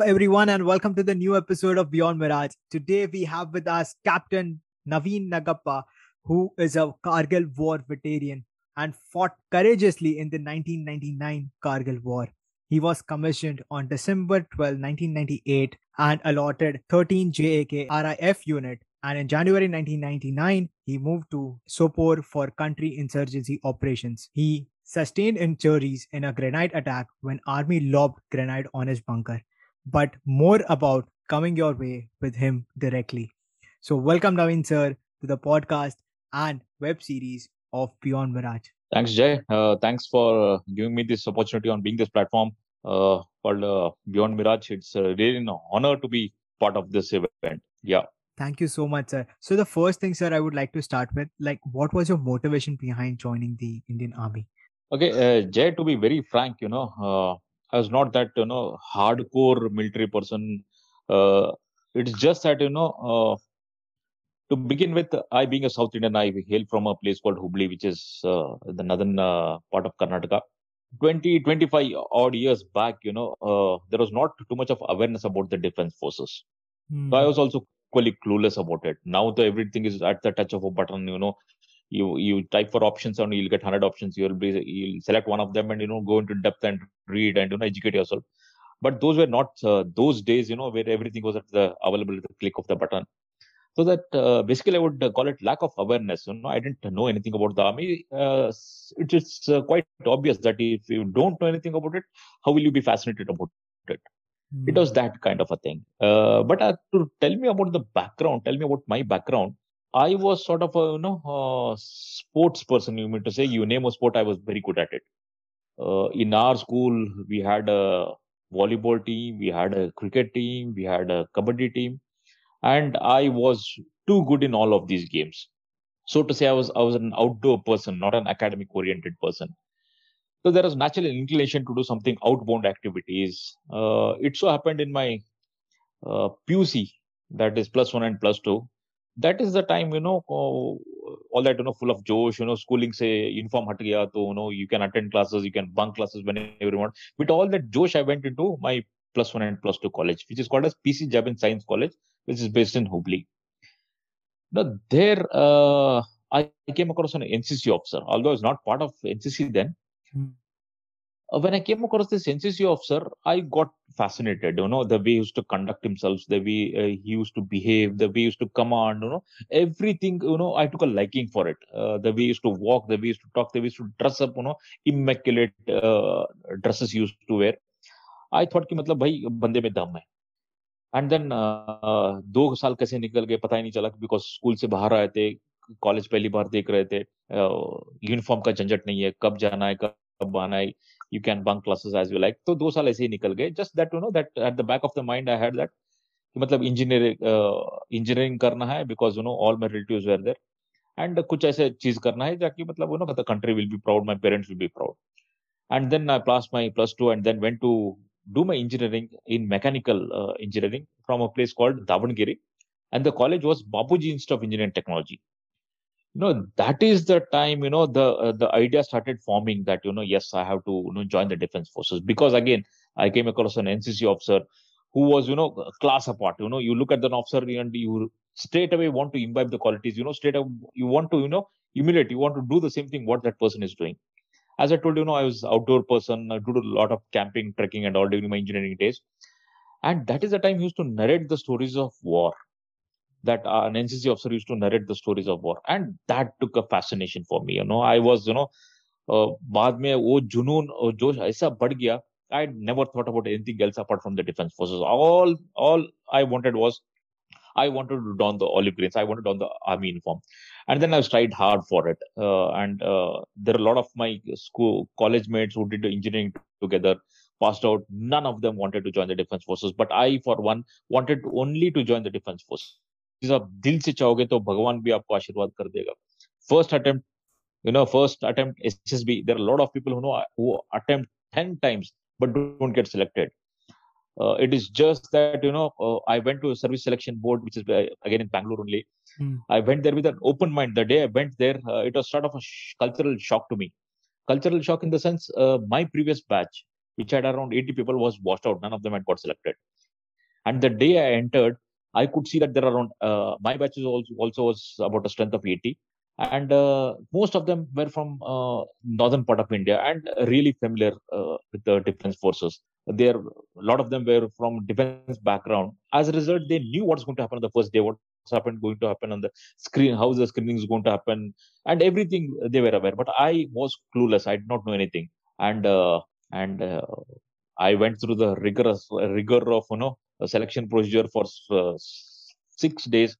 Hello everyone and welcome to the new episode of Beyond Mirage. Today we have with us Captain Naveen Nagappa, who is a Kargil War veteran and fought courageously in the 1999 Kargil War. He was commissioned on December 12, 1998 and allotted 13 JAK RIF unit, and in January 1999 he moved to Sopore for country insurgency operations. He sustained injuries in a grenade attack when army lobbed grenade on his bunker. But more about coming your way with him directly. So welcome Naveen sir to the podcast and web series of Beyond Mirage. Thanks Jay. Thanks for giving me this opportunity on being this platform called Beyond Mirage. It's really an honor to be part of this event. Yeah. Thank you so much sir. So the first thing sir I would like to start with, like what was your motivation behind joining the Indian Army? Okay Jay, to be very frank, I was not that, hardcore military person. It's just that, to begin with, I being a South Indian, I hail from a place called Hubli, which is the northern part of Karnataka. 25 odd years back, there was not too much of awareness about the defense forces. Mm. So I was also equally clueless about it. Now everything is at the touch of a button, You type for options and you'll get 100 options. You'll select one of them and go into depth and read and educate yourself. But those were not those days where everything was available at the click of the button. So that basically I would call it lack of awareness. I didn't know anything about the army. It's quite obvious that if you don't know anything about it, how will you be fascinated about it? Mm. It was that kind of a thing. But to tell me about my background. I was sort of a sports person. You mean to say, you name a sport, I was very good at it. In our school, we had a volleyball team, we had a cricket team, we had a kabaddi team, and I was too good in all of these games. So to say, I was an outdoor person, not an academic-oriented person. So there was natural inclination to do something outbound activities. It so happened in my PUC, that is +1 and +2. That is the time, all that, full of josh, schooling se uniform hat gaya, to, you can attend classes, you can bunk classes whenever you want. With all that josh, I went into my +1 and +2 college, which is called as P.C. Jabin Science College, which is based in Hubli. Now, there, I came across an NCC officer, although I was not part of NCC then. Hmm. When I came across this NCC officer, I got fascinated, the way he used to conduct himself, the way he used to behave, the way he used to command, everything, I took a liking for it. The way he used to walk, the way he used to talk, the way he used to dress up, immaculate dresses he used to wear. I thought, ki matlab bhai, bande mein dam hai. And then, 2 saal kaise nikal gaye, pata hi nahi chala, because school se bahar aaye the, college pehli baar dekh rahe the, uniform ka jhanjat nahi hai, kab jana hai, kab aana hai. You can bunk classes as you like. So 2 saal aise hi nikal gaye. Just that, that at the back of the mind, I had that, matlab engineering karna hai, because, all my relatives were there. And kuch aise cheez karna hai, jaaki matlab, the country will be proud, my parents will be proud. And then I passed my +2 and then went to do my engineering in mechanical engineering from a place called Davanagere. And the college was Bapuji Institute of Engineering and Technology. That is the time, the idea started forming that, yes, I have to join the defense forces, because again, I came across an NCC officer who was, class apart. You look at an officer and you straight away want to imbibe the qualities, straight away you want to, emulate, you want to do the same thing what that person is doing. As I told you, I was an outdoor person, I did a lot of camping, trekking and all during my engineering days. And that is the time he used to narrate the stories of war. That an NCC officer used to narrate the stories of war. And that took a fascination for me. I was, baad mein wo junoon, josh aisa badh gaya. I never thought about anything else apart from the defense forces. All I wanted was, I wanted to don the olive greens. I wanted to don the army uniform. And then I tried hard for it. And there are a lot of my college mates who did engineering together. Passed out, none of them wanted to join the defense forces. But I, for one, wanted only to join the defense forces. First attempt SSB, there are a lot of people who attempt 10 times but don't get selected. It is just that, I went to a service selection board, which is again in Bangalore only. Mm. I went there with an open mind. The day I went there, it was sort of a cultural shock to me. Cultural shock in the sense, my previous batch, which had around 80 people, was washed out. None of them had got selected. And the day I entered, I could see that there are around, my batch also was about a strength of 80. And most of them were from northern part of India and really familiar with the defense forces. There, a lot of them were from defense background. As a result, they knew what's going to happen on the first day, what's going to happen on the screen, how the screening is going to happen, and everything they were aware. But I was clueless. I did not know anything. And I went through the rigor of a selection procedure for 6 days.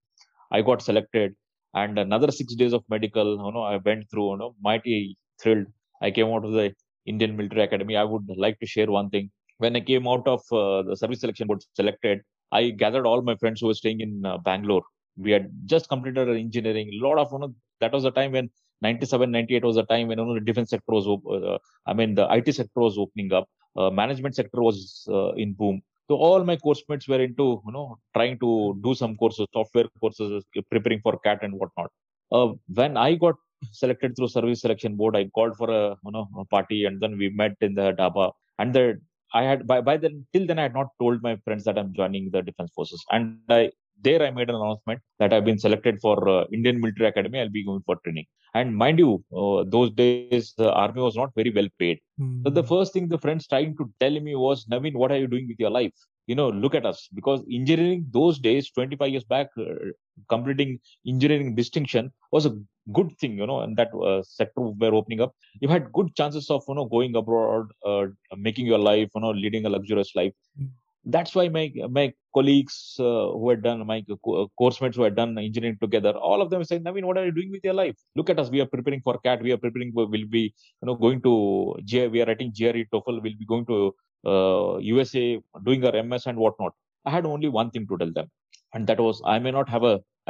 I got selected, and another 6 days of medical. I went through. Mighty thrilled. I came out of the Indian Military Academy. I would like to share one thing. When I came out of the service selection board selected, I gathered all my friends who were staying in Bangalore. We had just completed our engineering. That was the time when 97, 98 was the time when the defense sector was, the IT sector was opening up. Management sector was in boom. So all my course mates were into, trying to do some courses, software courses, preparing for CAT and whatnot. When I got selected through service selection board, I called for a party, and then we met in the Dhaba. And I had by then, till then I had not told my friends that I'm joining the defense forces. And I made an announcement that I've been selected for Indian Military Academy. I'll be going for training. And mind you, those days the army was not very well paid. Mm. So the first thing the friends trying to tell me was, Naveen, what are you doing with your life? Look at us, because engineering those days, 25 years back, completing engineering distinction was a good thing, and that sector were opening up. You had good chances of, going abroad, making your life, leading a luxurious life. Mm. That's why my colleagues course mates who had done engineering together, all of them saying, Naveen, what are you doing with your life? Look at us. We are preparing for CAT. We'll be, going to, we are writing GRE, TOEFL. We'll be going to USA, doing our MS and whatnot. I had only one thing to tell them. And that was, at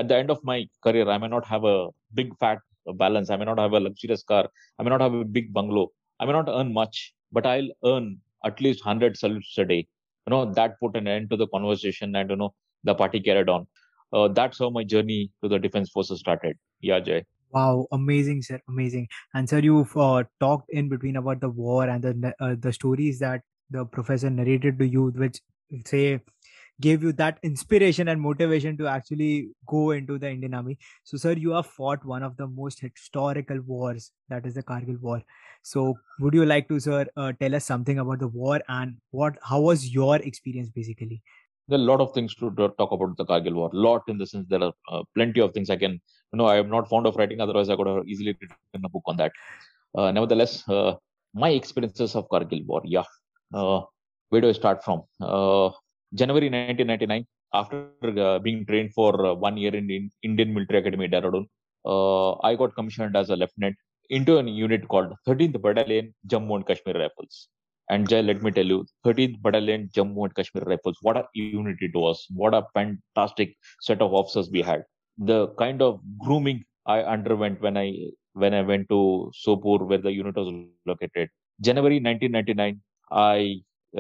the end of my career, I may not have a big fat balance. I may not have a luxurious car. I may not have a big bungalow. I may not earn much, but I'll earn at least 100 salutes a day. That put an end to the conversation, and the party carried on. That's how my journey to the defense forces started. Yeah, Jay. Wow, amazing, sir, amazing. And sir, you've talked in between about the war and the stories that the professor narrated to you, which say gave you that inspiration and motivation to actually go into the Indian Army. So, sir, you have fought one of the most historical wars, that is the Kargil War. So, would you like to, sir, tell us something about the war and how was your experience basically? There are a lot of things to talk about the Kargil War. Lot in the sense there are plenty of things I can. I am not fond of writing, otherwise I could have easily written a book on that. Nevertheless, my experiences of Kargil War. Yeah, where do I start from? January 1999, after being trained for 1 year in the Indian Military Academy, Dehradun, I got commissioned as a lieutenant into a unit called 13th Battalion Jammu and Kashmir Rifles. And Jai, let me tell you, 13th Battalion Jammu and Kashmir Rifles, what a unit it was. What a fantastic set of officers we had. The kind of grooming I underwent when I went to Sopore, where the unit was located. January 1999, I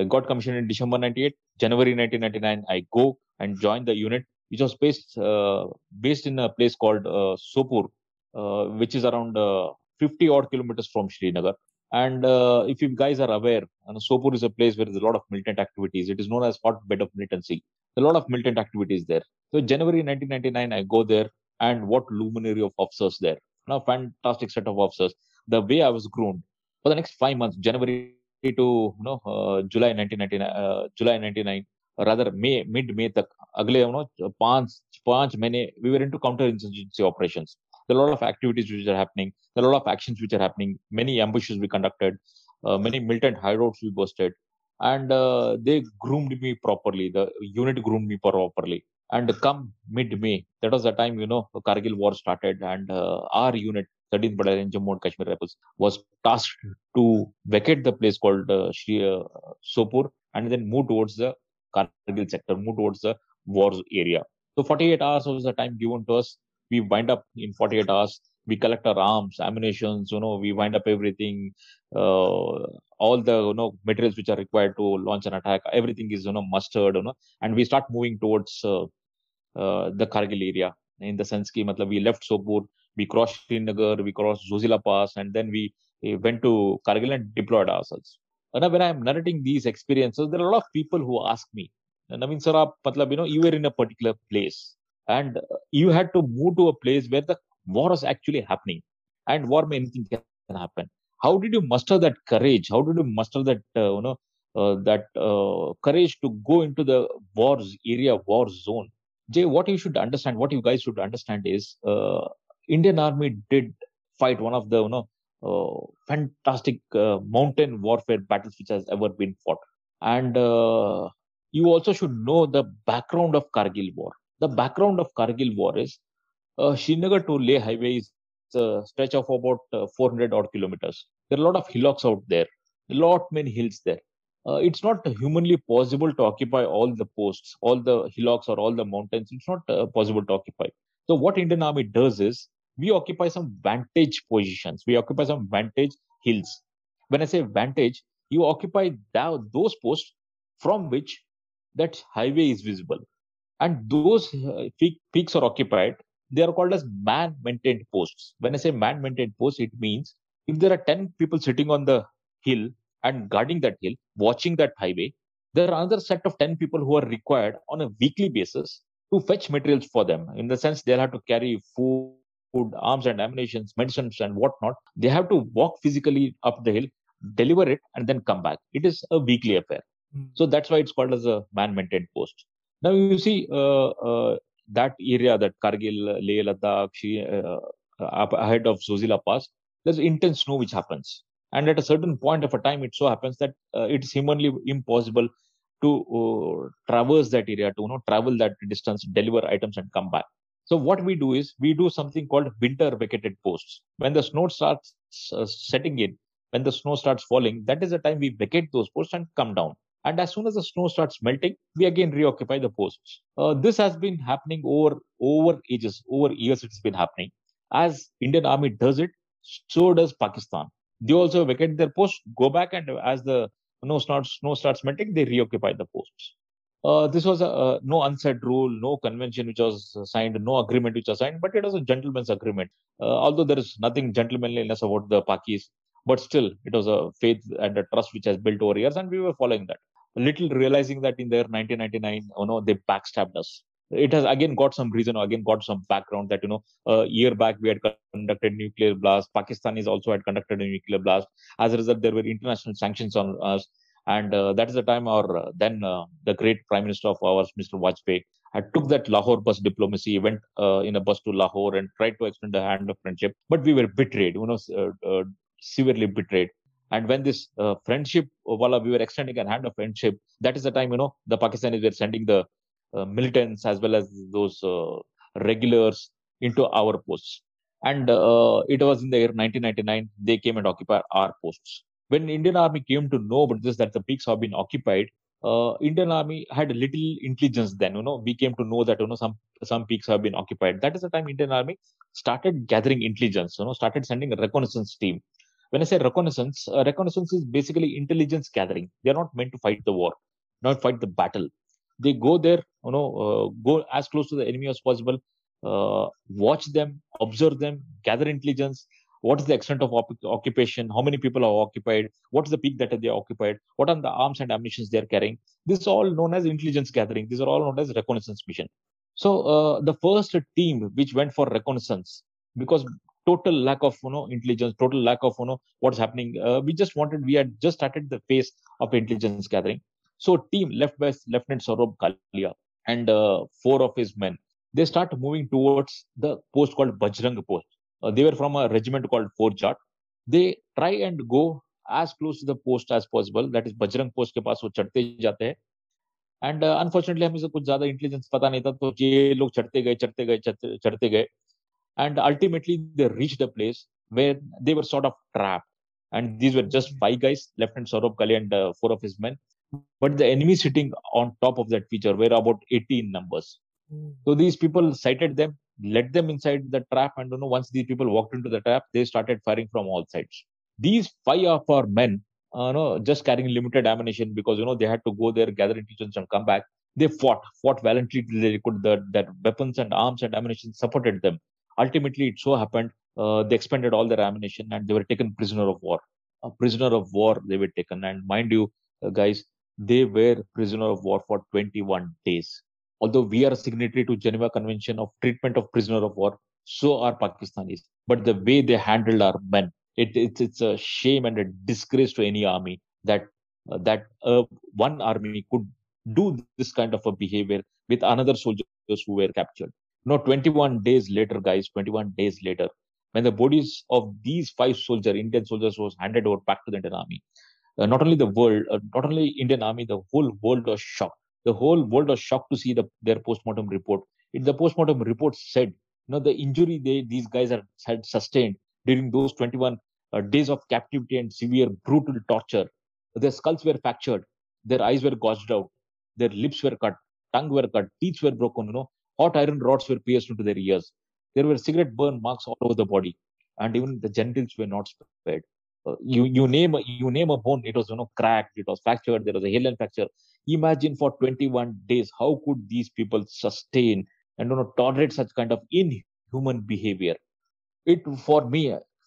got commissioned in December 98. January 1999, I go and join the unit, which was based in a place called Sopore, which is around 50 odd kilometers from Srinagar. And if you guys are aware, Sopore is a place where there's a lot of militant activities. It is known as hotbed of militancy. A lot of militant activities there. So January 1999, I go there, and what luminary of officers there. Now, fantastic set of officers. The way I was groomed for the next 5 months, January to mid-May tak agle पांच महीने we were into counter insurgency operations. There are a lot of activities which are happening. There are a lot of actions which are happening. Many ambushes we conducted, many militant high roads we busted, and they groomed me properly. The unit groomed me properly. And come mid-May, that was the time Kargil War started, and our unit, 13th Battalion Jammu and Kashmir Rifles, was tasked to vacate the place called Sopore, and then move towards the Kargil sector, move towards the war area. So 48 hours was the time given to us. We wind up in 48 hours. We collect our arms, ammunition, we wind up everything, all the materials which are required to launch an attack. Everything is mustered, and we start moving towards the Kargil area. In the sense ki, we left Sopore. We crossed Srinagar, we crossed Zojila Pass, and then we went to Kargil and deployed ourselves. And when I'm narrating these experiences, there are a lot of people who ask me, Naveen sir, you were in a particular place and you had to move to a place where the war was actually happening, and war may anything can happen. How did you muster that courage? How did you muster that courage to go into the wars area, war zone? Jay, what you should understand, what you guys should understand is Indian Army did fight one of the fantastic mountain warfare battles which has ever been fought. And you also should know the background of Kargil War. The background of Kargil War is Srinagar to Leh Highway is a stretch of about 400 odd kilometers. There are a lot of hillocks out there, a lot many hills there. It's not humanly possible to occupy all the posts, all the hillocks or all the mountains. It's not possible to occupy. So what Indian Army does is we occupy some vantage positions. We occupy some vantage hills. When I say vantage, you occupy those posts from which that highway is visible. And those peaks are occupied. They are called as man-maintained posts. When I say man-maintained posts, it means if there are 10 people sitting on the hill and guarding that hill, watching that highway, there are another set of 10 people who are required on a weekly basis to fetch materials for them. In the sense, they'll have to carry food, arms and ammunition, medicines and whatnot. They have to walk physically up the hill, deliver it, and then come back. It is a weekly affair. So that's why it's called as a man-maintained post. Now you see that area, that Kargil, Leh, Ladakh, up ahead of Zojila Pass, there's intense snow which happens. And at a certain point of a time, it so happens that it's humanly impossible to traverse that area, to travel that distance, deliver items and come back. So what we do is we do something called winter vacated posts. When the snow starts setting in, when the snow starts falling, that is the time we vacate those posts and come down. And as soon as the snow starts melting, we again reoccupy the posts. This has been happening over ages, over years it's been happening. As Indian Army does it, so does Pakistan. They also vacate their posts, go back, and as the snow starts melting, they reoccupy the posts. This was no unsaid rule, no convention which was signed, no agreement which was signed, but it was a gentleman's agreement. Although there is nothing gentlemanliness about the Pakis, but still it was a faith and a trust which has built over years, and we were following that. Little realizing that in their 1999, they backstabbed us. It has again got some reason, again got some background that, a year back we had conducted nuclear blast. Pakistanis also had conducted a nuclear blast. As a result, there were international sanctions on us. And that is the time the great Prime Minister of ours, Mr. Vajpayee, had took that Lahore bus diplomacy, went in a bus to Lahore and tried to extend the hand of friendship. But we were betrayed, severely betrayed. And when this friendship, we were extending a hand of friendship, that is the time, the Pakistanis were sending the militants as well as those regulars into our posts. And it was in the year 1999, they came and occupied our posts. When Indian Army came to know about this, that the peaks have been occupied, Indian Army had little intelligence then, we came to know that, some peaks have been occupied. That is the time Indian Army started gathering intelligence, started sending a reconnaissance team. When I say reconnaissance, is basically intelligence gathering. They are not meant to fight the war, not fight the battle. They go there, go as close to the enemy as possible, watch them, observe them, gather intelligence. What is the extent of occupation? How many people are occupied? What is the peak that they are occupied? What are the arms and ammunition they are carrying? This is all known as intelligence gathering. These are all known as reconnaissance mission. So the first team which went for reconnaissance, because total lack of intelligence, total lack of what's happening. We had just started the phase of intelligence gathering. So team left by Lieutenant Saurabh Kalia and four of his men, they start moving towards the post called Bajrang post. They were from a regiment called 4 Jat. They try and go as close to the post as possible. That is Bajrang post ke paas wo chadte jaate hai. And unfortunately, हमें कुछ ज़्यादा intelligence पता नहीं था, तो ये लोग चढ़ते गए. And ultimately, they reached a place where they were sort of trapped. And these were just five guys, Lieutenant Saurabh Kalia and four of his men. But the enemy sitting on top of that feature were about 18 numbers. So these people sighted them, led them inside the trap, and once these people walked into the trap, they started firing from all sides. These five of our men, just carrying limited ammunition because they had to go there, gather intelligence, and come back. They fought valiantly till they could. Their weapons and arms and ammunition supported them. Ultimately, it so happened they expended all their ammunition and they were taken prisoner of war. They were taken, and mind you, guys, they were prisoner of war for 21 days. Although we are signatory to Geneva Convention of treatment of prisoner of war, so are Pakistanis. But the way they handled our men, it's a shame and a disgrace to any army that one army could do this kind of a behavior with another soldiers who were captured. No, 21 days later, guys, 21 days later, when the bodies of these five soldiers, Indian soldiers, was handed over back to the Indian Army, not only the world, not only Indian Army, the whole world was shocked. The whole world was shocked to see their postmortem report. The postmortem report said, you know, the injury these guys had sustained during those 21 days of captivity and severe brutal torture. Their skulls were fractured, their eyes were gouged out, their lips were cut, tongue were cut, teeth were broken, you know, hot iron rods were pierced into their ears. There were cigarette burn marks all over the body, and even the genitals were not spared. You name a bone, it was, you know, cracked, it was fractured, there was a halen fracture. Imagine for 21 days, how could these people sustain and, you know, tolerate such kind of inhuman behavior?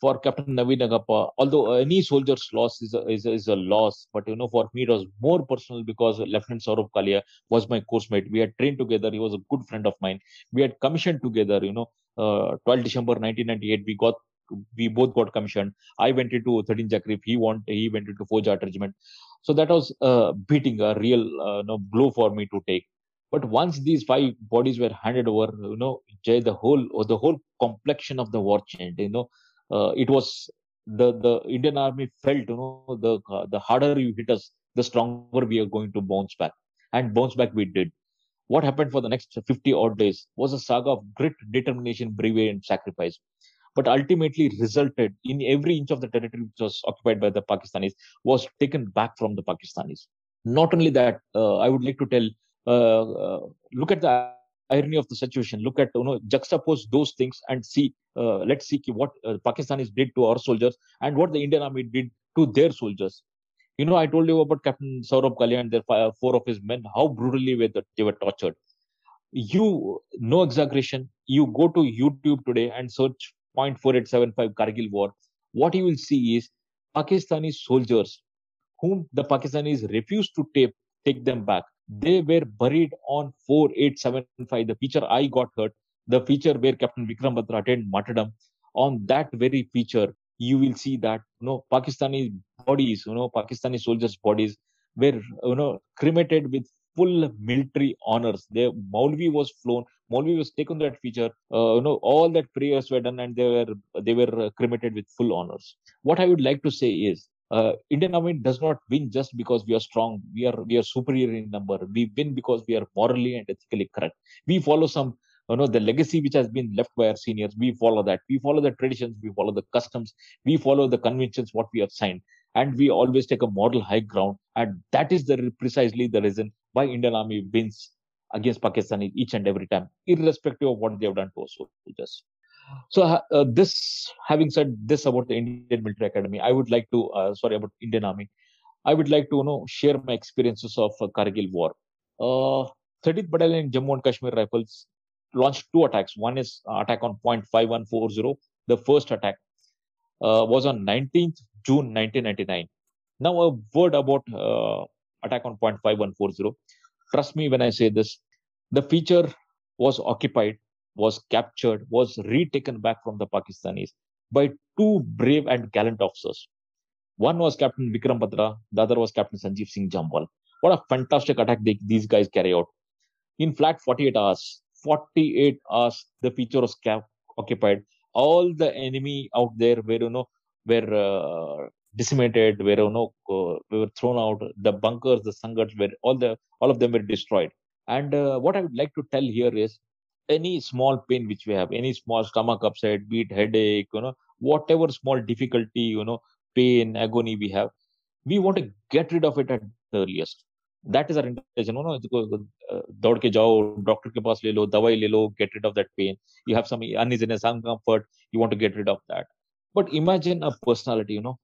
For Captain Naveen Nagappa, although any soldier's loss is a loss, but, you know, for me it was more personal because Lieutenant Saurabh Kalia was my course mate. We had trained together. He was a good friend of mine. We had commissioned together. You know, 12 December 1998, we both got commissioned. I went into 13th JAK RIF. He went into 4 Jat regiment. So that was beating, a real blow for me to take. But once these five bodies were handed over, you know, Jay, the whole complexion of the war changed. You know, it was the Indian Army felt, you know, the harder you hit us, the stronger we are going to bounce back, and bounce back we did. What happened for the next 50 odd days was a saga of grit, determination, bravery, and sacrifice, but ultimately resulted in every inch of the territory which was occupied by the Pakistanis was taken back from the Pakistanis. Not only that, I would like to tell, look at the irony of the situation. Look at, you know, juxtapose those things and see, let's see what Pakistanis did to our soldiers and what the Indian Army did to their soldiers. You know, I told you about Captain Saurabh Kalia and their four of his men, how brutally they were tortured. No exaggeration, you go to YouTube today and search Point 4875 Kargil War. What you will see is Pakistani soldiers whom the Pakistanis refused to take them back. They were buried on 4875, the feature I got hurt, the feature where Captain Vikram Batra attained martyrdom. On that very feature, you will see that, you know, Pakistani bodies, you know, Pakistani soldiers' bodies were, you know, cremated with full military honors. Their Maulvi was flown, Maulvi was taken to that feature, you know, all that prayers were done and they were cremated with full honors. What I would like to say is, Indian Army does not win just because we are strong. We are superior in number. We win because we are morally and ethically correct. We follow some, you know, the legacy which has been left by our seniors. We follow that. We follow the traditions. We follow the customs. We follow the conventions what we have signed, and we always take a moral high ground. And that is precisely the reason why Indian Army wins against Pakistanis each and every time, irrespective of what they have done to us soldiers. So having said this about the Indian Military Academy, about Indian Army, I would like to, you know, share my experiences of Kargil War. 13th Battalion Jammu and Kashmir Rifles launched two attacks. One is attack on Point 5140. The first attack was on 19th June 1999. Now a word about attack on Point 5140. Trust me when I say this. The feature was occupied, was captured, was retaken back from the Pakistanis by two brave and gallant officers. One was Captain Vikram Batra, the other was Captain Sanjeev Singh Jamwal. What a fantastic attack these guys carry out. In flat 48 hours, the feature was occupied. All the enemy out there were decimated, were thrown out. The bunkers, the sangars, all of them were destroyed. And what I would like to tell here is, any small pain which we have, any small stomach upset, be it headache, you know, whatever small difficulty, you know, pain, agony we have, we want to get rid of it at the earliest. That is our intention. You know, daud ke jao, doctor ke paas le lo, dawai le lo, get rid of that pain. You have some uneasiness, discomfort, you want to get rid of that. But imagine a personality, you know,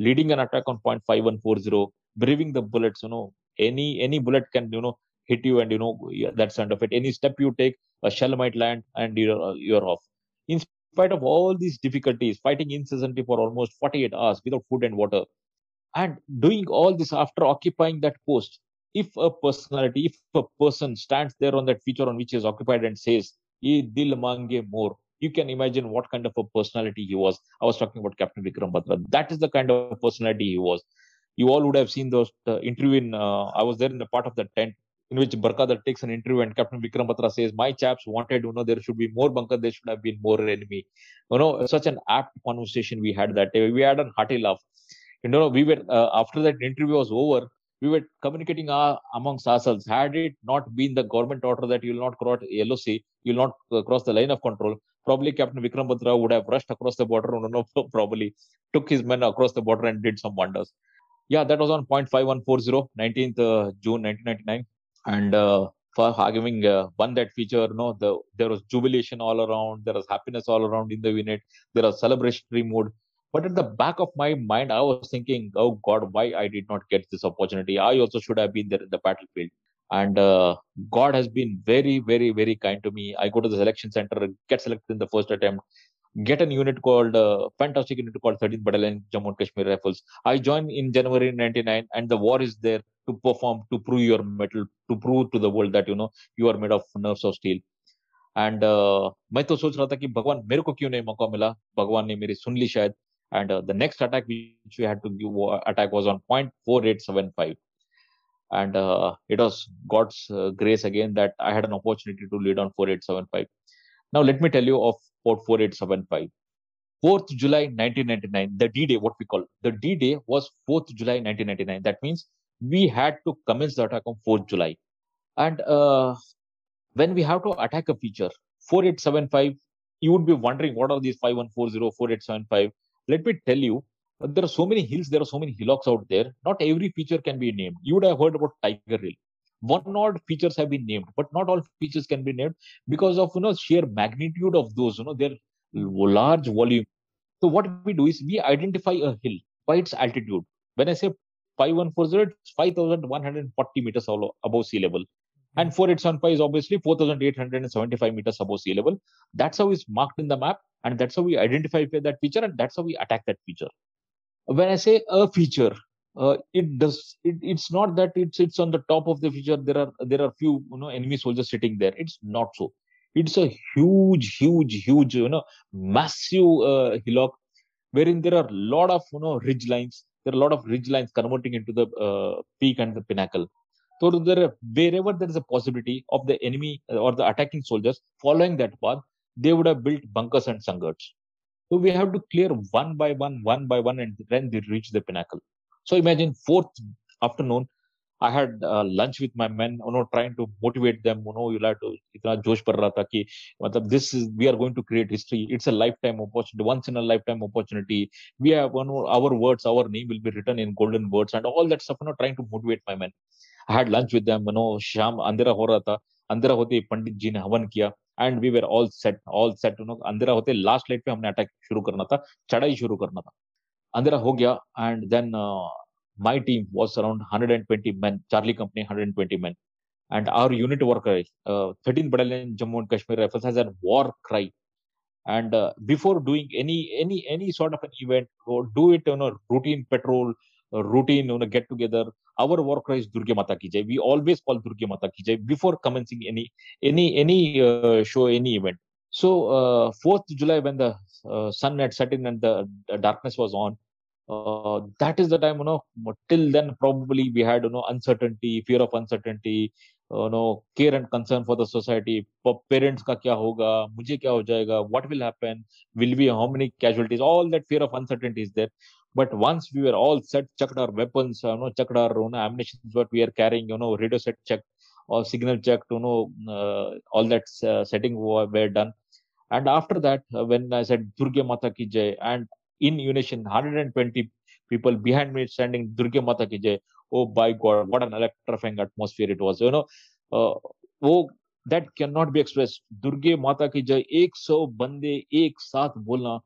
leading an attack on Point 5140, braving the bullets. You know, any bullet can, you know, hit you, and, you know, that's the end of it. Any step you take, a shell might land, and you're off. In spite of all these difficulties, fighting incessantly for almost 48 hours without food and water, and doing all this after occupying that post, if a person stands there on that feature on which he is occupied and says, "Ye dil mange more," you can imagine what kind of a personality he was. I was talking about Captain Vikram Batra. That is the kind of personality he was. You all would have seen those interview in, I was there in the part of the tent in which Barkha Dutt takes an interview and Captain Vikram Batra says, "My chaps wanted, there should be more bunker, there should have been more enemy." Such an apt conversation we had that day. We had a hearty laugh. We were, after that interview was over, we were communicating amongst ourselves. Had it not been the government order that you will not cross LOC, you will not cross the line of control, probably Captain Vikram Batra would have rushed across the border, probably took his men across the border and did some wonders. Yeah, that was on Point 5140, 19th June 1999. And for having won that feature, there was jubilation all around, there was happiness all around in the unit, there was celebratory mood. But at the back of my mind, I was thinking, oh God, why I did not get this opportunity? I also should have been there in the battlefield. And God has been very, very, very kind to me. I go to the selection center, get selected in the first attempt, get a unit called, fantastic unit called 13th Battalion Jammu and Kashmir Rifles. I joined in January 99 and the war is there to perform, to prove your mettle, to prove to the world that, you are made of nerves of steel. And I was thinking, why did God give me the opportunity? God has listened to me. And the next attack which we had to attack was on Point 4875. And it was God's grace again that I had an opportunity to lead on 4875. Now, let me tell you of Port 4875. 4th July 1999, the D-Day, what we call it. The D-Day was 4th July 1999. That means we had to commence the attack on 4th July. And when we have to attack a feature, 4875, you would be wondering, what are these 5140, 4875? Let me tell you, there are so many hills, there are so many hillocks out there. Not every feature can be named. You would have heard about Tiger Hill. One-odd features have been named, but not all features can be named because of sheer magnitude of those. Their large volume. So what we do is we identify a hill by its altitude. When I say 5140, it's 5,140 meters above sea level, and 4875 is obviously 4,875 meters above sea level. That's how it's marked in the map, and that's how we identify that feature, and that's how we attack that feature. When I say a feature, it's not that it's on the top of the feature. There are few enemy soldiers sitting there. It's not so. It's a huge massive hillock wherein there are a lot of ridge lines. There are a lot of ridge lines converting into the peak and the pinnacle. So wherever there is a possibility of the enemy or the attacking soldiers following that path, they would have built bunkers and sangars. So we have to clear one by one, and then they reach the pinnacle. So imagine 4th afternoon, I had lunch with my men, trying to motivate them. You'll have to, itna josh par raha tha ki, matlab, this is, we are going to create history. It's a lifetime opportunity, once in a lifetime opportunity. We have, our words, our name will be written in golden words and all that stuff, trying to motivate my men. I had lunch with them, sham andhera ho raha tha, andhera hote Pandit ji ne havan kiya, and we were all set, andhera hote last light pe humne attack shuru karna tha, chadai shuru karna tha. Andhera ho gaya, and then my team was around 120 men, Charlie Company 120 men, and our unit worker, 13th Battalion Jammu and Kashmir Rifles has a war cry, and before doing any sort of an event, or do it on a routine patrol, routine get together, our war cry is Durga Mata Ki Jai. We always call Durga Mata Ki Jai before commencing any show, any event. So 4th July, when the sun had set in and the darkness was on, that is the time, till then probably we had, uncertainty, fear of uncertainty, care and concern for the society. Parents ka kya hoga, mujhe kya ho jayega, what will happen, will we, how many casualties, all that fear of uncertainty is there. But once we were all set, checked our weapons, checked our ammunition, what we are carrying, radio set checked or signal checked, all that setting were done. And after that, when I said Durga Mata Ki Jai, and in unison, 120 people behind me standing, Durga Mata Ki Jai. Oh, by God, what an electrifying atmosphere it was. Oh, that cannot be expressed. Durga Mata Ki Jai, 100 bande ek saath bolna.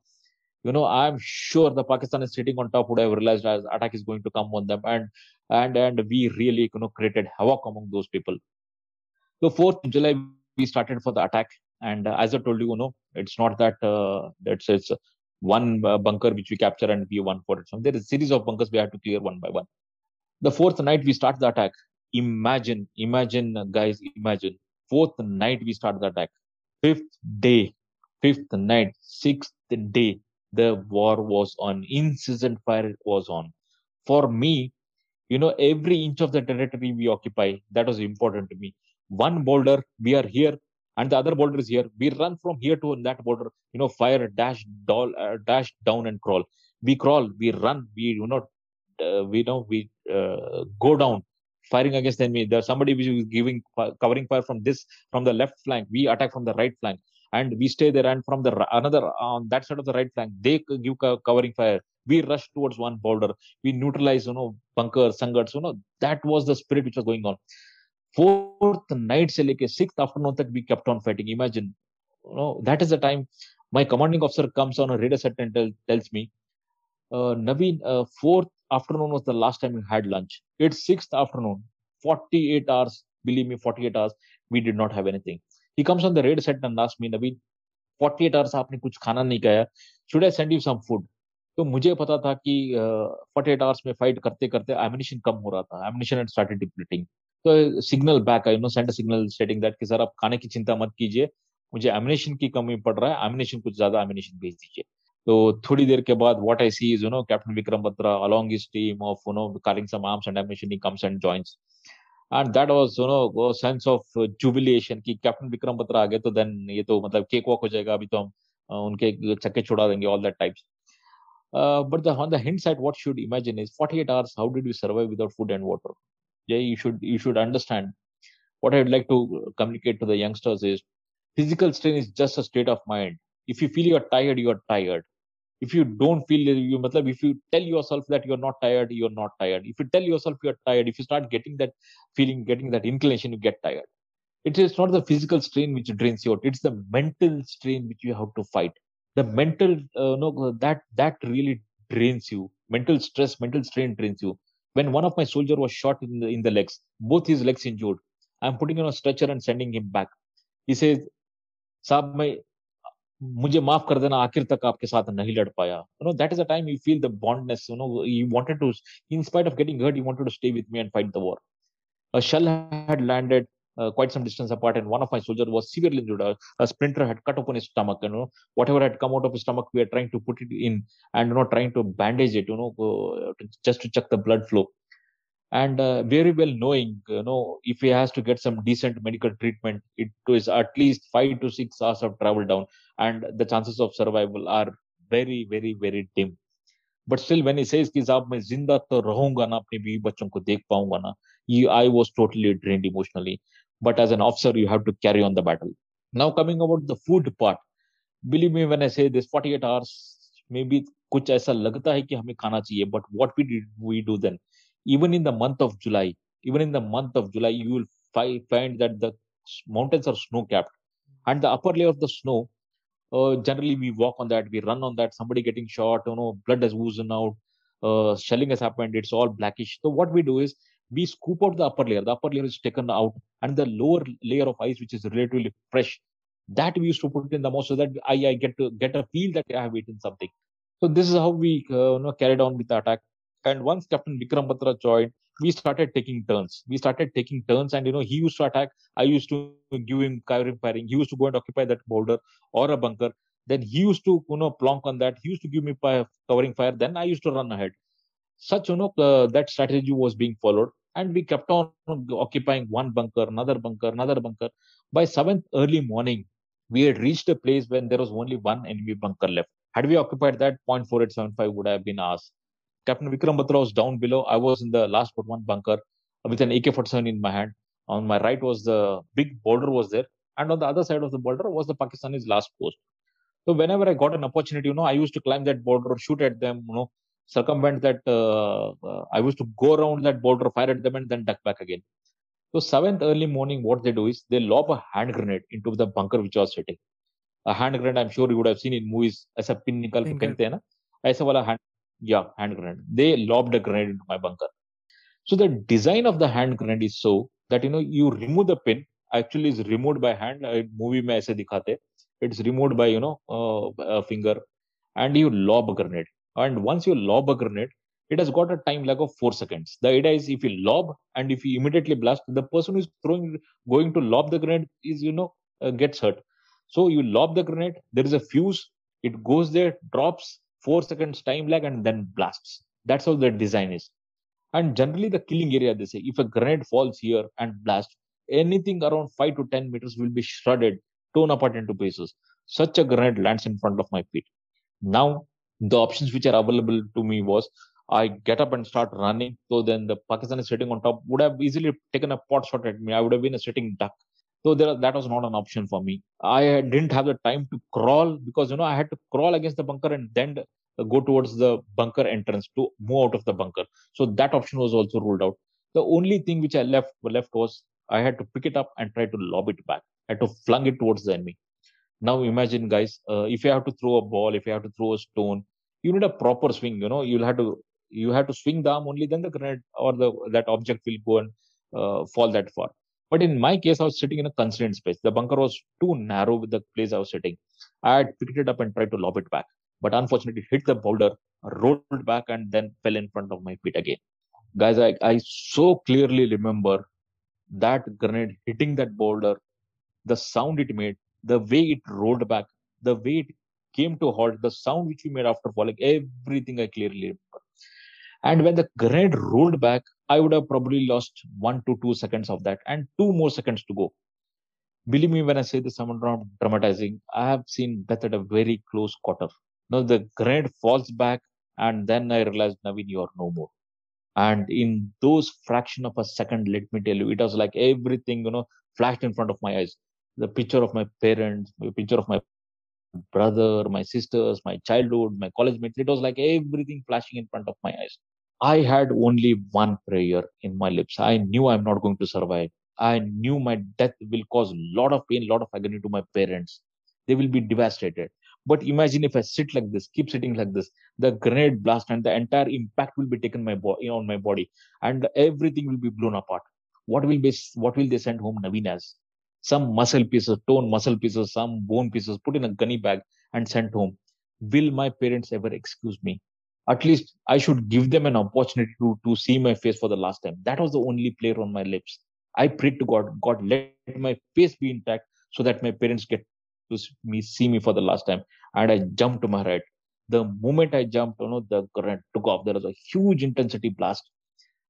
I'm sure the Pakistan is sitting on top would have realized as attack is going to come on them. And we really, created havoc among those people. So 4th July, we started for the attack. And as I told you, it's not that it's one bunker which we capture and we won for it. So there is a series of bunkers we had to clear one by one. The fourth night, we start the attack. Imagine, guys, fourth night we start the attack. Fifth night, sixth day, the war was on. Incessant fire was on. For me, every inch of the territory we occupy, that was important to me. One boulder, we are here, and the other boulder is here. We run from here to that boulder, fire, dash down and crawl. We crawl, we run, we do not, we go down. Firing against the enemy, there's somebody which is giving covering fire from the left flank. We attack from the right flank, and we stay there. And from the another on that side of the right flank, they give covering fire. We rush towards one boulder. We neutralize, bunkers, sangars. That was the spirit which was going on. Fourth night, se leke sixth afternoon, that we kept on fighting. Imagine, that is the time my commanding officer comes on a radar set and tells me, Naveen, fourth afternoon was the last time we had lunch. It's sixth afternoon, 48 hours. Believe me, 48 hours, we did not have anything. He comes on the raid set and asks me, Naveen, 48 hours aapne kuch khana nahi khaya. Should I send you some food? So mujhe pata tha ki 48 hours mein fight karte ammunition kam ho raha tha. Ammunition had started depleting. So I signal back, sent a signal stating that ki sir aap khane ki chinta mat kijiye. Mujhe ammunition ki kami pad raha hai. Ammunition kuch zyada ammunition bhej dijiye. So, थोड़ी देर के बाद, what I see is, Captain Vikram Batra along his team of, carrying some arms and ammunition, he comes and joins. And that was, a sense of jubilation ki Captain Vikram Batra aage, to then ye to matlab cake walk ho jayega, abhi to hum unke chakke choda denge, all that types. But on the hindsight, what should imagine is 48 hours, how did we survive without food and water? Yeah, you should understand. What I would like to communicate to the youngsters is physical strain is just a state of mind. If you feel you're tired. If you don't feel, if you tell yourself that you're not tired. If you tell yourself you're tired, if you start getting that feeling, getting that inclination, you get tired. It is not the physical strain which drains you out. It's the mental strain which you have to fight. The mental, that really drains you. Mental stress, mental strain drains you. When one of my soldier was shot in the legs, both his legs injured. I'm putting him on a stretcher and sending him back. He says, Saab, mujhe maaf kar dena, aakhir tak aapke saath nahi lad paya. That is the time you feel the bondness. You wanted to, in spite of getting hurt, you wanted to stay with me and fight the war. A shell had landed quite some distance apart, and one of my soldiers was severely injured. A splinter had cut open his stomach. Whatever had come out of his stomach, we are trying to put it in and trying to bandage it. Just to check the blood flow. And very well knowing, if he has to get some decent medical treatment, it is at least 5 to 6 hours of travel down, and the chances of survival are very, very, very dim. But still, when he says, I was totally drained emotionally. But as an officer, you have to carry on the battle. Now, coming about the food part, believe me when I say this, 48 hours, maybe kuch aisa lagta hai ki hame khana chahiye. But what did we do then? Even in the month of July, you will find that the mountains are snow-capped. And the upper layer of the snow, generally we walk on that, we run on that, somebody getting shot, blood has oozed out, shelling has happened, it's all blackish. So what we do is, we scoop out the upper layer. The upper layer is taken out, and the lower layer of ice, which is relatively fresh, that we used to put in the mouth so that I get to get a feel that I have eaten something. So this is how we carried on with the attack. And once Captain Vikram Batra joined, we started taking turns. And, he used to attack. I used to give him covering firing. He used to go and occupy that boulder or a bunker. Then he used to, plonk on that. He used to give me covering fire. Then I used to run ahead. Such, that strategy was being followed. And we kept on occupying one bunker, another bunker, another bunker. By 7th early morning, we had reached a place when there was only one enemy bunker left. Had we occupied that, Point 4875 would have been ours. Captain Vikram Batra was down below. I was in the last but one bunker with an AK-47 in my hand. On my right was the big boulder was there. And on the other side of the boulder was the Pakistani's last post. So whenever I got an opportunity, I used to climb that boulder, shoot at them, circumvent that. I used to go around that boulder, fire at them and then duck back again. So 7th early morning, what they do is they lob a hand grenade into the bunker which I was sitting. A hand grenade, I'm sure you would have seen in movies. As a pin nikal ke kehte hai na, aisa wala hand. Yeah, hand grenade. They lobbed a grenade into my bunker. So the design of the hand grenade is so that, you remove the pin. Actually, it's removed by hand. Movie mein aise dikhate. It's removed by, a finger. And you lob a grenade. And once you lob a grenade, it has got a time lag of 4 seconds. The idea is if you lob and if you immediately blast, the person who is going to lob the grenade is, gets hurt. So you lob the grenade, there is a fuse, it goes there, drops, 4 seconds time lag, and then blasts. That's how the design is. And generally the killing area, they say, if a grenade falls here and blasts, anything around 5 to 10 meters will be shredded, torn apart into pieces. Such a grenade lands in front of my feet. Now, the options which are available to me was, I get up and start running. So then the Pakistani sitting on top would have easily taken a pot shot at me. I would have been a sitting duck. So that was not an option for me. I didn't have the time to crawl because, I had to crawl against the bunker and then go towards the bunker entrance to move out of the bunker. So that option was also ruled out. The only thing which I left was I had to pick it up and try to lob it back. I had to flung it towards the enemy. Now imagine, guys, if you have to throw a ball, if you have to throw a stone, you need a proper swing. You have to swing the arm only, then the grenade or that object will go and fall that far. But in my case, I was sitting in a constrained space. The bunker was too narrow with the place I was sitting. I had picked it up and tried to lob it back, but unfortunately hit the boulder, rolled back, and then fell in front of my feet again. Guys, I so clearly remember that grenade hitting that boulder, the sound it made, the way it rolled back, the way it came to a halt, the sound which we made after falling, everything I clearly remember. And when the grenade rolled back, I would have probably lost 1 to 2 seconds of that and 2 more seconds to go. Believe me when I say this, I'm not dramatizing. I have seen death at a very close quarter. Now the grenade falls back and then I realized, Naveen, you are no more. And in those fraction of a second, let me tell you, it was like everything, flashed in front of my eyes. The picture of my parents, the picture of my brother, my sisters, my childhood, my college mates, it was like everything flashing in front of my eyes. I had only one prayer in my lips. I knew I'm not going to survive. I knew my death will cause a lot of pain, a lot of agony to my parents. They will be devastated. But imagine if I sit like this, keep sitting like this, the grenade blast and the entire impact will be taken on my body and everything will be blown apart. What will they send home Naveen as? Some muscle pieces, torn muscle pieces, some bone pieces, put in a gunny bag and sent home. Will my parents ever excuse me? At least I should give them an opportunity to see my face for the last time. That was the only prayer on my lips. I prayed to God, God, let my face be intact so that my parents get to see me for the last time. And I jumped to my right. The moment I jumped, the current took off. There was a huge intensity blast.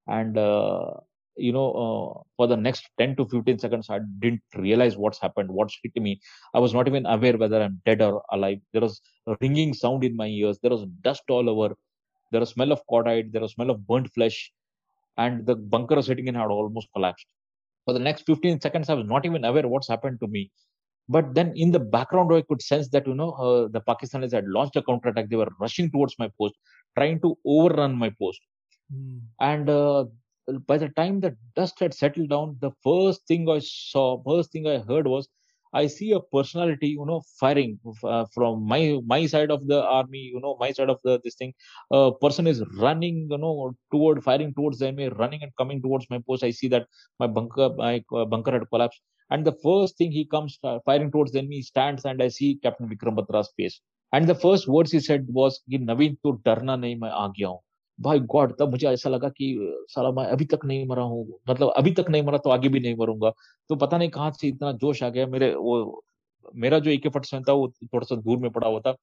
And, for the next 10 to 15 seconds, I didn't realize what's happened, what's hit me. I was not even aware whether I'm dead or alive. There was a ringing sound in my ears. There was dust all over. There was smell of cordite. There was smell of burnt flesh. And the bunker I was sitting in had almost collapsed. For the next 15 seconds, I was not even aware what's happened to me. But then in the background, I could sense that, the Pakistanis had launched a counterattack. They were rushing towards my post, trying to overrun my post. And by the time the dust had settled down, the first thing I heard was, I see a personality, firing from my side of the army, my side of this thing. A person is running, firing towards the enemy, running and coming towards my post. I see that my bunker had collapsed. And the first thing he comes firing towards the enemy, he stands and I see Captain Vikram Batra's face. And the first words he said was, Naveen, to darna nahi, main aa gaya hoon. By God, तब मुझे ऐसा लगा कि साला मैं अभी तक नहीं मरा हूँ, मतलब अभी तक नहीं मरा तो आगे भी नहीं मरूंगा। तो पता नहीं कहाँ से इतना जोश आ गया। मेरा जो AK-47 था वो थोड़ा सा दूर में पड़ा हुआ था।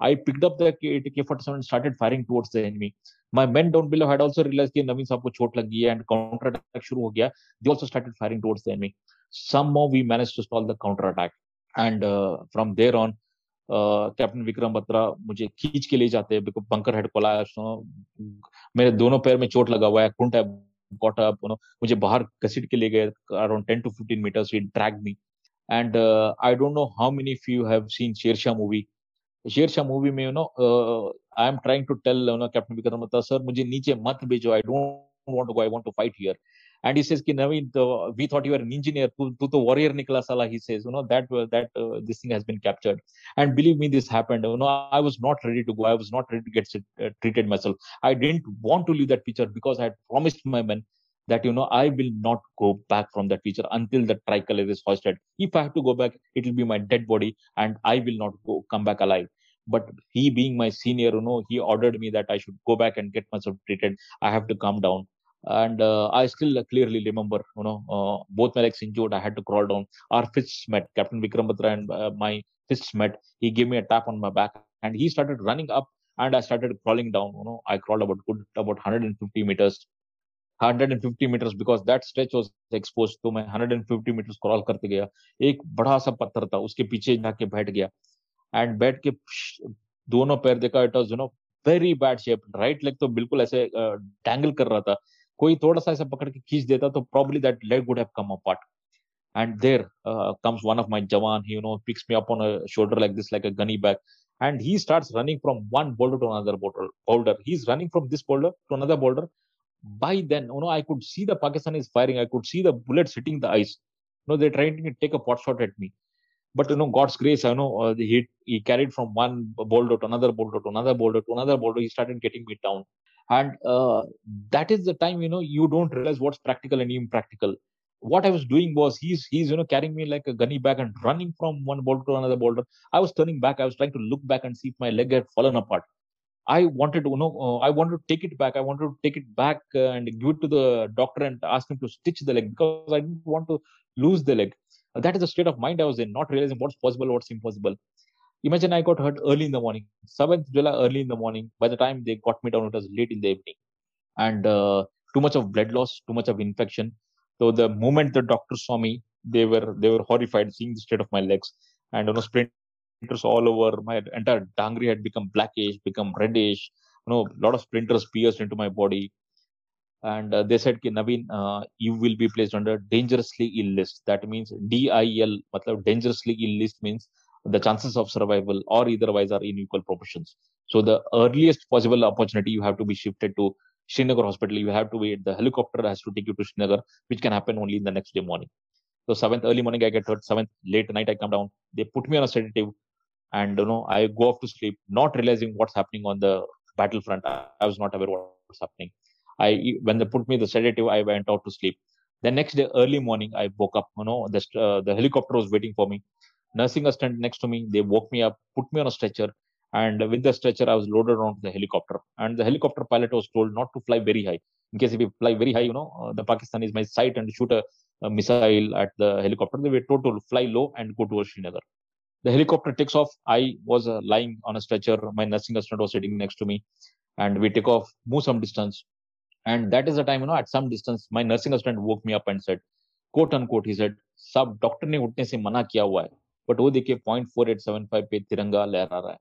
I picked up the AK-47 and started firing towards the enemy. My men down below had also realized कि नवीन साहब को चोट लगी है and counter attack शुरू हो गया. They also started firing towards the enemy. Somehow we managed to stall the counter attack and from there on captain Vikram Batra मुझे खींच के ले जाते हैं बिकॉज बंकर हेड कोलैप्स, मेरे दोनों पैर में चोट लगा हुआ है, couldn't have got up, मुझे बाहर घसीट के ले गए around 10 to 15 metres, he dragged me and I don't know how many of you have seen Shershaah movie में I am trying to tell captain Vikram Batra sir मुझे नीचे मत भेजो, I don't want to go, I want to fight here. And he says, Naveen, we thought you were an engineer. Tu to warrior nikla sala, he says, that this thing has been captured. And believe me, this happened. I was not ready to go. I was not ready to get treated myself. I didn't want to leave that picture because I had promised my men that, I will not go back from that picture until the tricolor is hoisted. If I have to go back, it will be my dead body and I will not come back alive. But he being my senior, you know, he ordered me that I should go back and get myself treated. I have to calm down. And I still clearly remember, you know, both my legs injured. I had to crawl down. Our fists met. Captain Vikram Batra and my fists met. He gave me a tap on my back and he started running up and I started crawling down. You know, I crawled about 150 meters. 150 meters because that stretch was exposed. तो मैं 150 meters crawl करते गया. एक बड़ा सा पत्थर था, उसके पीछे जाके बैठ गया. And बैठ के दोनों पैर देखा, it was, you know, very bad shape. Right leg तो बिल्कुल ऐसे dangle कर रहा था. कोई थोड़ा सा ऐसा पकड़ के खींच देता तो probably that leg would have come apart. And there comes one of my jawan. He, you know, picks me up on a shoulder like this, like a gunny bag. And he starts running from one boulder to another boulder. He's running from this boulder to another boulder. By then, you know, I could see the Pakistanis firing. I could see the bullets hitting the ice. You know, they tried to take a pot shot at me. But, you know, God's grace, I know, he carried from one boulder to another boulder to another boulder to another boulder. He started getting me down. And that is the time, you know, you don't realize what's practical and impractical. What I was doing was he's, you know, carrying me like a gunny bag and running from one boulder to another boulder. I was turning back. I was trying to look back and see if my leg had fallen apart. I wanted to, you know, I wanted to take it back. I wanted to take it back and give it to the doctor and ask him to stitch the leg because I didn't want to lose the leg. That is the state of mind I was in, not realizing what's possible, what's impossible. Imagine I got hurt early in the morning, 7th July early in the morning. By the time they got me down, it was late in the evening. And too much of blood loss, too much of infection. So the moment the doctors saw me, they were horrified seeing the state of my legs. And, you know, splinters all over. My entire dangri had become blackish, become reddish. You know, a lot of splinters pierced into my body. And they said, "Ki Naveen, you will be placed under dangerously ill list." That means DIL, dangerously ill list means the chances of survival or eitherwise are in equal proportions. So the earliest possible opportunity, you have to be shifted to Srinagar hospital. You have to wait. The helicopter has to take you to Srinagar, which can happen only in the next day morning. So 7th early morning I get hurt, 7th late night I come down. They put me on a sedative and, you know, I go off to sleep, not realizing what's happening on the battlefront. I was not aware what was happening. When they put me the sedative, I went out to sleep. The next day early morning I woke up, you know, the helicopter was waiting for me. Nursing assistant next to me, they woke me up, put me on a stretcher, and with the stretcher I was loaded onto the helicopter. And the helicopter pilot was told not to fly very high. In case if you fly very high, you know, the Pakistanis might sight and shoot a missile at the helicopter. They were told to fly low and go towards Srinagar. The helicopter takes off. I was lying on a stretcher. My nursing assistant was sitting next to me, and we take off, move some distance. And that is the time, you know, at some distance, my nursing assistant woke me up and said, quote unquote, he said, "Sab doctor ne utne se mana kiya hua hai. But wo dekhe, point 4875 pe tiranga lehra raha hai."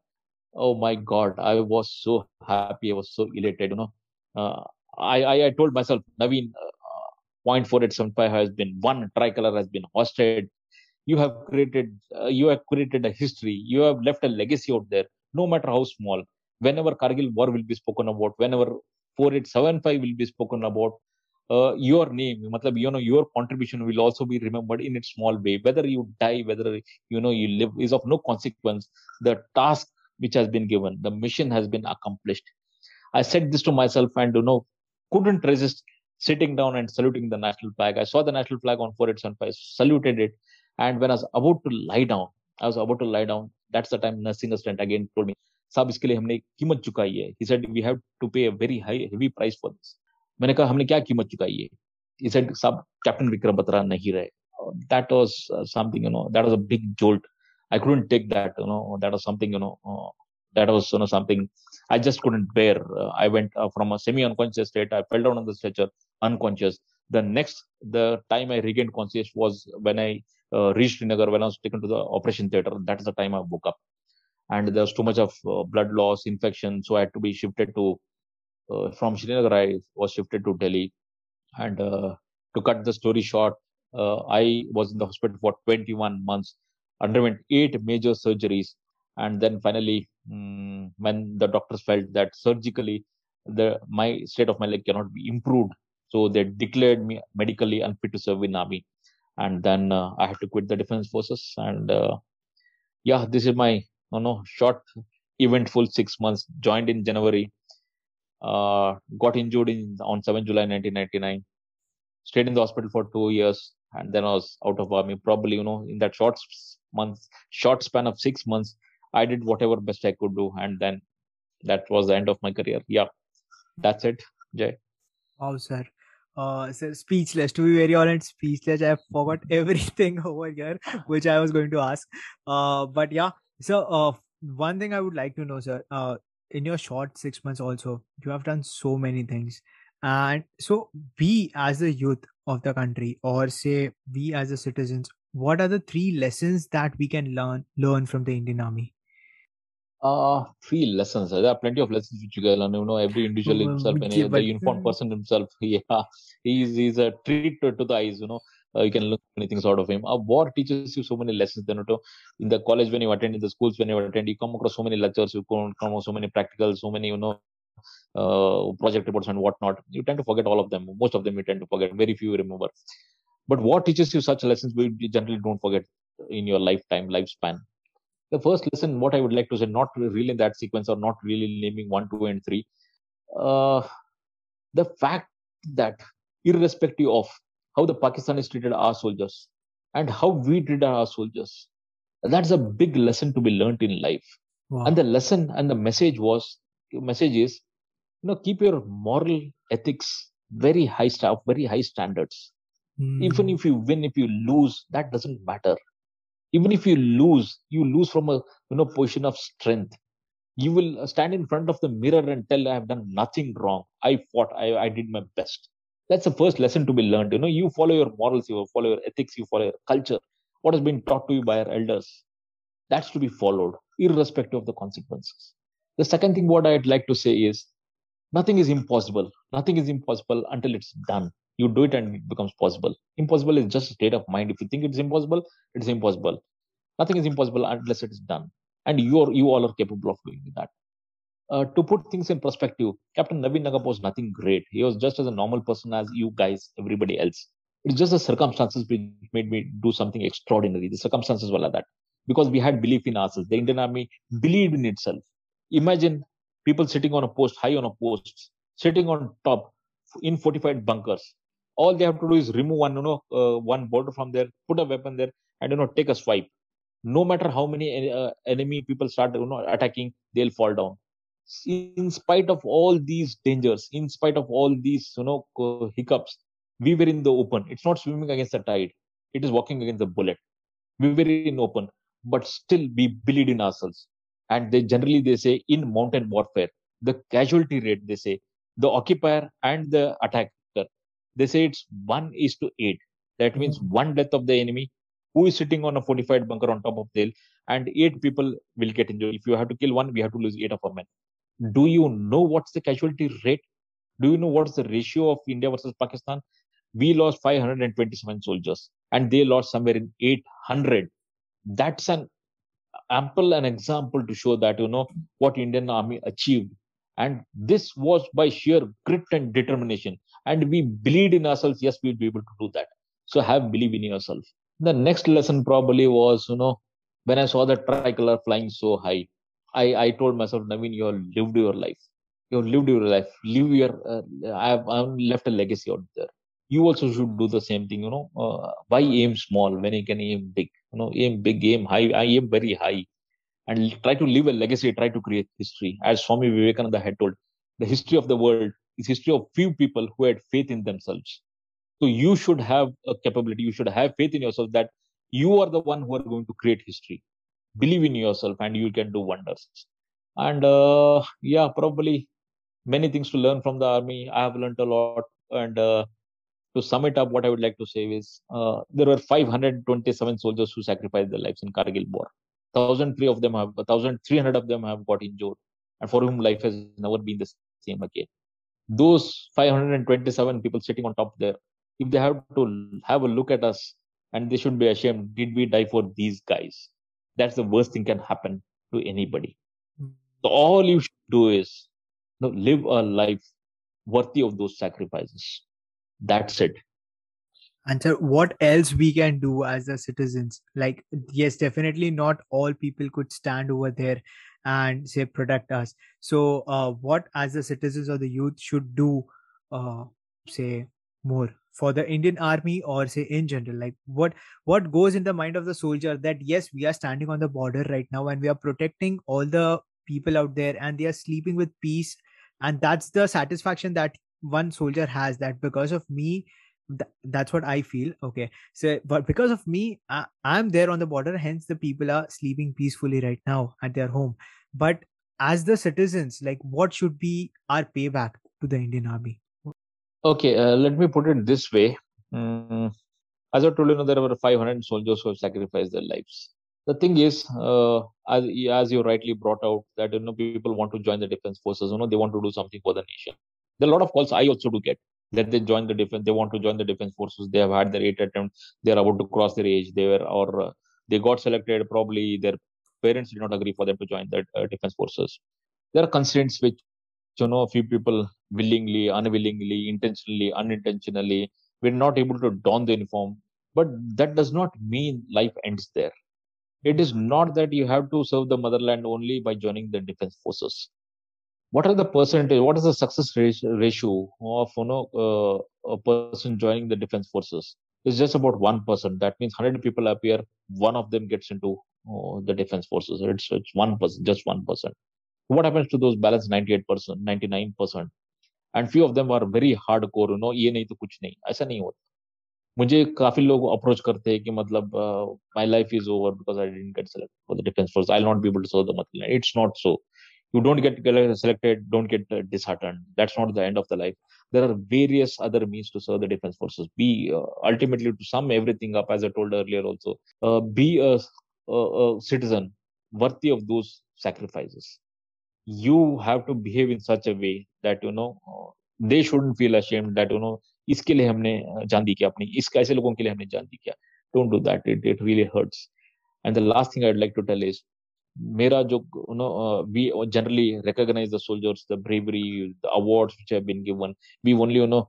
Oh my God, I was so happy. I was so elated, you know. I told myself, Naveen, point 4875 has been won. Tricolor has been hoisted. You have created a history. You have left a legacy out there, no matter how small. Whenever Kargil War will be spoken about, whenever 4875 will be spoken about, your name, you know, your contribution will also be remembered in its small way. Whether you die, whether, you know, you live is of no consequence. The task which has been given, the mission has been accomplished. I said this to myself and, you know, couldn't resist sitting down and saluting the national flag. I saw the national flag on 4875, saluted it. And when I was about to lie down, that's the time nursing assistant again told me, "Sab, iske liye humne कीमत चुकाई है." He said, "We have to pay a very heavy price for this." मैंने कहा, "हमने क्या कीमत चुकाई है?" He said, "Sab, Captain Vikram Batra nahi rahe." That was something, you know, that was a big jolt. I couldn't take that, you know, that was something, you know, that was, you know, something I just couldn't bear. I went from a semi-unconscious state. I fell down on the stretcher, unconscious. The time I regained conscious was when I reached Srinagar, when I was taken to the operation theater. That is the time I woke up. And there was too much of blood loss, infection. So I had to be shifted to, from Srinagar, I was shifted to Delhi. And to cut the story short, I was in the hospital for 21 months, underwent 8 major surgeries. And then finally, when the doctors felt that surgically, my state of my leg cannot be improved, so they declared me medically unfit to serve in army. And then I had to quit the defense forces. And yeah, this is my, you know, short, eventful 6 months. Joined in January, got injured on 7 July 1999. Stayed in the hospital for 2 years, and then I was out of army. Probably, you know, in that short span of 6 months. I did whatever best I could do, and then that was the end of my career. Yeah, that's it, Jay. Wow, sir. Sir, speechless. To be very honest, speechless. I forgot everything over here, which I was going to ask. But yeah, so one thing I would like to know, sir, in your short 6 months also, you have done so many things. And so we as the youth of the country, or say we as the citizens, what are the three lessons that we can learn from the Indian Army? Three lessons. There are plenty of lessons which you can learn. You know, every individual himself, and the uniformed person himself, yeah, he's a treat to the eyes. You know, you can look many things out of him. A war teaches you so many lessons. Then, you know, in the college when you attend, in the schools when you attend, you come across so many lectures, you come across so many practicals, so many, you know, project reports and whatnot. You tend to forget all of them. Most of them you tend to forget. Very few you remember. But war teaches you such lessons we generally don't forget in your lifespan. The first lesson, what I would like to say, not really in that sequence or not really naming 1, 2, and 3. The fact that irrespective of how the Pakistanis treated our soldiers and how we treated our soldiers, that's a big lesson to be learnt in life. Wow. And the lesson and the message is, you know, keep your moral ethics very high standards. Mm. Even if you win, if you lose, that doesn't matter. Even if you lose from a, you know, position of strength. You will stand in front of the mirror and tell, I have done nothing wrong. I fought. I did my best. That's the first lesson to be learned. You know, you follow your morals, you follow your ethics, you follow your culture. What has been taught to you by our elders, that's to be followed, irrespective of the consequences. The second thing what I'd like to say is, nothing is impossible. Nothing is impossible until it's done. You do it and it becomes possible. Impossible is just a state of mind. If you think it's impossible, it's impossible. Nothing is impossible unless it is done. And you all are capable of doing that. To put things in perspective, Captain Naveen Nagappa was nothing great. He was just as a normal person as you guys, everybody else. It's just the circumstances which made me do something extraordinary. The circumstances were like that. Because we had belief in ourselves. The Indian Army believed in itself. Imagine people sitting on a post, high on a post, sitting on top in fortified bunkers. All they have to do is remove one border from there, put a weapon there, and take a swipe. No matter how many enemy people start attacking, they'll fall down. In spite of all these dangers, in spite of all these hiccups, we were in the open. It's not swimming against the tide; it is walking against the bullet. We were in open, but still we believed in ourselves. And they generally say in mountain warfare, the casualty rate, they say the occupier and the attacker, they say it's 1:8. That means one death of the enemy who is sitting on a fortified bunker on top of the hill, and 8 people will get injured. If you have to kill one, we have to lose 8 of our men. Do you know what's the casualty rate? Do you know what's the ratio of India versus Pakistan? We lost 527 soldiers and they lost somewhere in 800. That's an ample an example to show that, what Indian Army achieved. And this was by sheer grit and determination. And we believed in ourselves. Yes, we'll be able to do that. So have belief in yourself. The next lesson probably was, when I saw the tricolor flying so high, I told myself, Naveen, you have lived your life. You have lived your life. I've left a legacy out there. You also should do the same thing. Why aim small when you can aim big? Aim big, aim high. I aim very high. And try to leave a legacy, try to create history. As Swami Vivekananda had told, the history of the world is history of few people who had faith in themselves. So you should have a capability, you should have faith in yourself that you are the one who are going to create history. Believe in yourself and you can do wonders. And probably many things to learn from the army. I have learned a lot. And to sum it up, what I would like to say is there were 527 soldiers who sacrificed their lives in Kargil War. 1,300 of them have got injured, and for whom life has never been the same again. Those 527 people sitting on top there, if they have to have a look at us, and they should be ashamed, did we die for these guys? That's the worst thing can happen to anybody. So all you should do is live a life worthy of those sacrifices. That's it. And sir, what else we can do as the citizens? Like, yes, definitely not all people could stand over there and say protect us. So what as the citizens or the youth should do, say more for the Indian Army or say in general? Like what goes in the mind of the soldier that yes, we are standing on the border right now and we are protecting all the people out there and they are sleeping with peace, and that's the satisfaction that one soldier has, that because of me, that's what I feel. Okay, so but because of me, I'm there on the border, hence the people are sleeping peacefully right now at their home. But as the citizens, like what should be our payback to the Indian Army? Okay, let me put it this way. As I told you, there were 500 soldiers who have sacrificed their lives. The thing is, as you rightly brought out, that people want to join the defense forces. They want to do something for the nation. There are a lot of calls I also do get that they join the defense. They want to join the defense forces. They have had their 8 attempts. They are about to cross their age. They got selected. Probably their parents did not agree for them to join the defense forces. There are constraints which a few people willingly, unwillingly, intentionally, unintentionally, we're not able to don the uniform. But that does not mean life ends there. It is not that you have to serve the motherland only by joining the defense forces. What are the percentage? What is the success ratio of a person joining the defense forces? It's just about 1%. That means 100 people appear, one of them gets into the defense forces. It's 1%, just 1%. What happens to those balanced 98%, 99%? And few of them are very hardcore. ये नहीं तो कुछ नहीं, ऐसा नहीं होता. मुझे काफी लोग अप्रोच करते हैं कि मतलब my life is over because I didn't get selected for the defense force. I'll not be able to serve the motherland. It's not so. You don't get selected, don't get disheartened. That's not the end of the life. There are various other means to serve the defense forces. Ultimately, to sum everything up, as I told earlier also, be a citizen worthy of those sacrifices. You have to behave in such a way that they shouldn't feel ashamed that इसके लिए हमने जान दी क्या अपनी, इस कैसे लोगों के लिए हमने जान दी क्या. Don't do that. It really hurts. And the last thing I'd like to tell is, मेरा जो we generally recognize the soldiers, the bravery, the awards which have been given. We only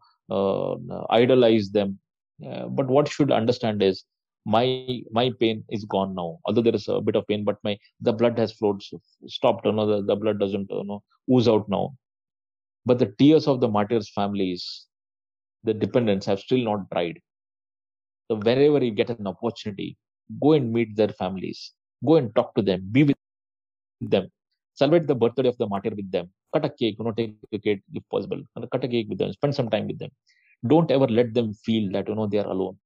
idolize them. But what should understand is my pain is gone now. Although there is a bit of pain, but the blood has flowed, stopped. The blood doesn't ooze out now. But the tears of the martyrs' families, the dependents, have still not dried. So wherever you get an opportunity, go and meet their families. Go and talk to them. Be with them. Celebrate the birthday of the martyr with them. Cut a cake. Take a cake if possible. Cut a cake with them. Spend some time with them. Don't ever let them feel that they are alone.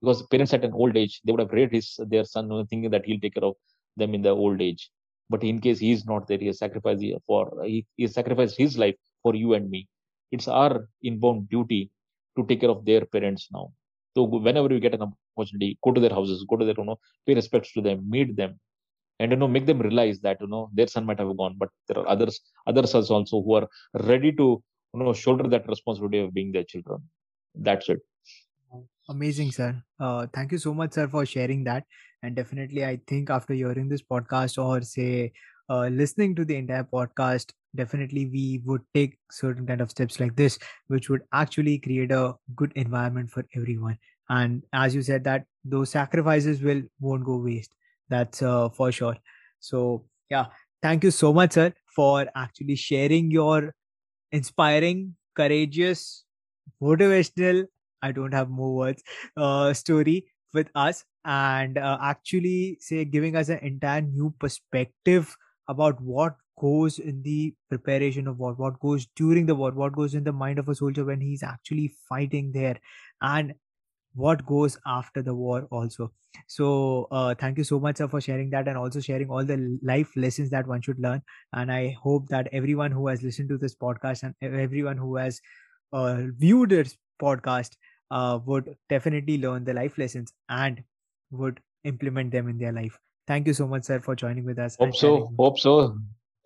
Because parents at an old age, they would have raised their son thinking that he'll take care of them in their old age. But in case he is not there, he sacrificed his life for you and me. It's our inborn duty to take care of their parents now. So whenever you get an opportunity, go to their houses, go to their, pay respects to them, meet them, and make them realize that their son might have gone, but there are other sons also who are ready to shoulder that responsibility of being their children. That's it. Amazing, sir. Thank you so much, sir, for sharing that. And definitely, I think after hearing this podcast or say listening to the entire podcast, definitely we would take certain kind of steps like this, which would actually create a good environment for everyone. And as you said, that those sacrifices won't go waste. That's for sure. So yeah, thank you so much, sir, for actually sharing your inspiring, courageous, motivational, I don't have more words, story with us, and actually say giving us an entire new perspective about what goes in the preparation of war, what goes during the war, what goes in the mind of a soldier when he's actually fighting there, and what goes after the war also. So thank you so much, sir, for sharing that, and also sharing all the life lessons that one should learn. And I hope that everyone who has listened to this podcast and everyone who has viewed this podcast would definitely learn the life lessons and would implement them in their life. Thank you so much, sir, for joining with us. Hope so.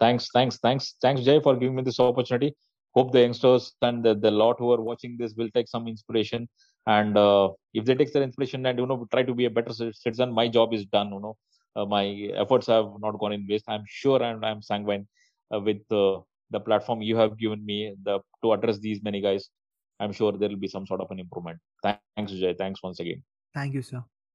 Thanks, Jay, for giving me this opportunity. Hope the youngsters and the lot who are watching this will take some inspiration. And if they take their inspiration and try to be a better citizen, my job is done. My efforts have not gone in waste. I'm sure, and I'm sanguine with the platform you have given me to address these many guys. I'm sure there will be some sort of an improvement. Thanks, Vijay. Thanks once again. Thank you, sir.